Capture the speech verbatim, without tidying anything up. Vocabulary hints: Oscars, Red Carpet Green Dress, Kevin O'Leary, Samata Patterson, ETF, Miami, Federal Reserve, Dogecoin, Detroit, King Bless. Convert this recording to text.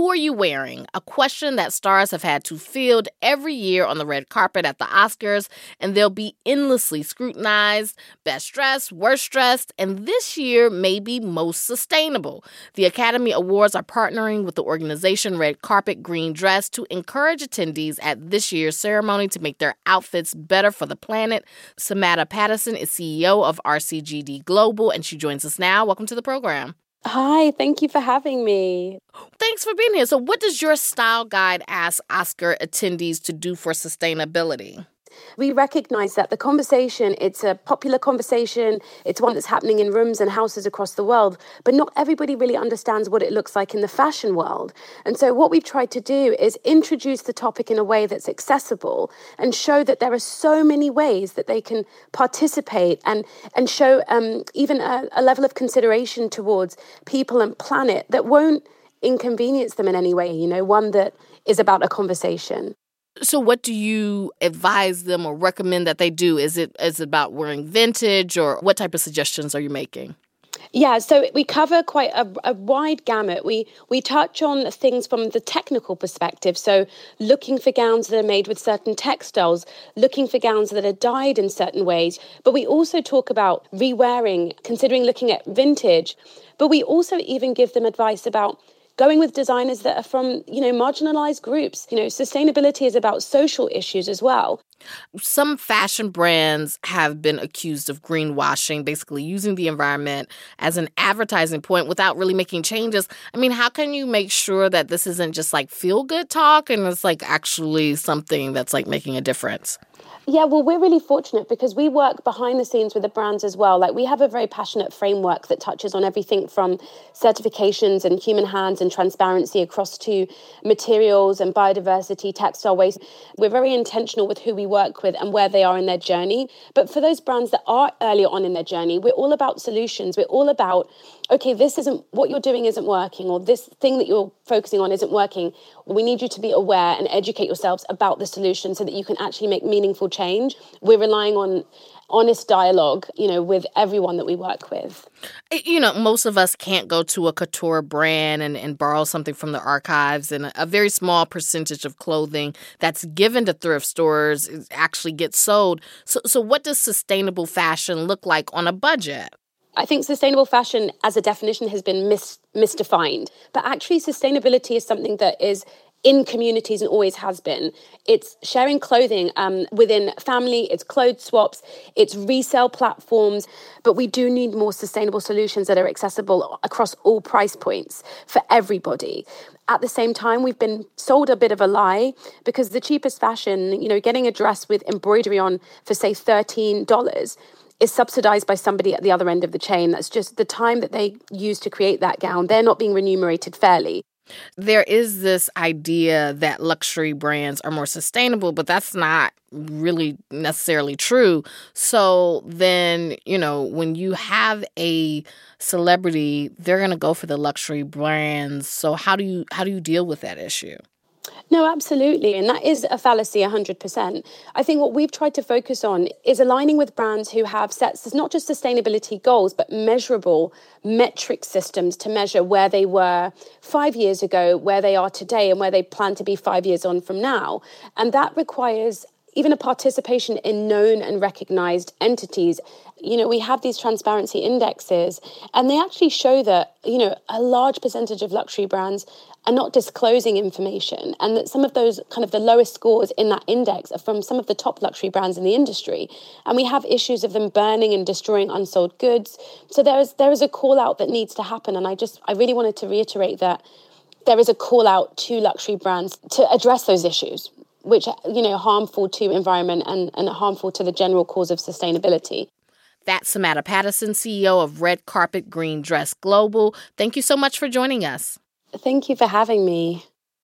who are you wearing? A question that stars have had to field every year on the red carpet at the Oscars, and they'll be endlessly scrutinized, best dressed, worst dressed, and this year may be most sustainable. The Academy Awards are partnering with the organization Red Carpet Green Dress to encourage attendees at this year's ceremony to make their outfits better for the planet. Samata Patterson is C E O of R C G D Global, and she joins us now. Welcome to the program. Hi, thank you for having me. Thanks for being here. So what does your style guide ask Oscar attendees to do for sustainability? We recognize that the conversation, it's a popular conversation, it's one that's happening in rooms and houses across the world, but not everybody really understands what it looks like in the fashion world. And so what we've tried to do is introduce the topic in a way that's accessible and show that there are so many ways that they can participate and, and show um, even a, a level of consideration towards people and planet that won't inconvenience them in any way, you know, one that is about a conversation. So what do you advise them or recommend that they do? Is it is it about wearing vintage, or what type of suggestions are you making? Yeah, so we cover quite a, a wide gamut. We we touch on things from the technical perspective, so looking for gowns that are made with certain textiles, looking for gowns that are dyed in certain ways. But we also talk about re-wearing, considering looking at vintage. But we also even give them advice about going with designers that are from, you know, marginalized groups. You know, sustainability is about social issues as well. Some fashion brands have been accused of greenwashing, basically using the environment as an advertising point without really making changes. I mean, how can you make sure that this isn't just like feel-good talk and it's like actually something that's like making a difference? Yeah, well, we're really fortunate because we work behind the scenes with the brands as well. Like, we have a very passionate framework that touches on everything from certifications and human hands and transparency across to materials and biodiversity, textile waste. We're very intentional with who we work with and where they are in their journey. But for those brands that are earlier on in their journey, we're all about solutions. We're all about, okay, this isn't, what you're doing isn't working, or this thing that you're focusing on isn't working. We need you to be aware and educate yourselves about the solution so that you can actually make meaningful change. We're relying on honest dialogue, you know, with everyone that we work with. You know, most of us can't go to a couture brand and, and borrow something from the archives. And a very small percentage of clothing that's given to thrift stores actually gets sold. So, so what does sustainable fashion look like on a budget? I think sustainable fashion as a definition has been mis- misdefined. But actually, sustainability is something that is in communities and always has been. It's sharing clothing um, within family, it's clothes swaps, it's resale platforms, but we do need more sustainable solutions that are accessible across all price points for everybody. At the same time, we've been sold a bit of a lie because the cheapest fashion, you know, getting a dress with embroidery on for say thirteen dollars is subsidized by somebody at the other end of the chain. That's just the time that they use to create that gown. They're not being remunerated fairly. There is this idea that luxury brands are more sustainable, but that's not really necessarily true. So then, you know, when you have a celebrity, they're going to go for the luxury brands. So how do you how do you deal with that issue? No, absolutely. And that is a fallacy, one hundred percent. I think what we've tried to focus on is aligning with brands who have set not just sustainability goals, but measurable metric systems to measure where they were five years ago, where they are today, and where they plan to be five years on from now. And that requires even a participation in known and recognized entities. You know, we have these transparency indexes, and they actually show that, you know, a large percentage of luxury brands are not disclosing information, and that some of those kind of the lowest scores in that index are from some of the top luxury brands in the industry. And we have issues of them burning and destroying unsold goods. So there is there is a call out that needs to happen. And I just, I really wanted to reiterate that there is a call out to luxury brands to address those issues, which, you know, harmful to environment and, and harmful to the general cause of sustainability. That's Samata Patterson, C E O of Red Carpet Green Dress Global. Thank you so much for joining us. Thank you for having me.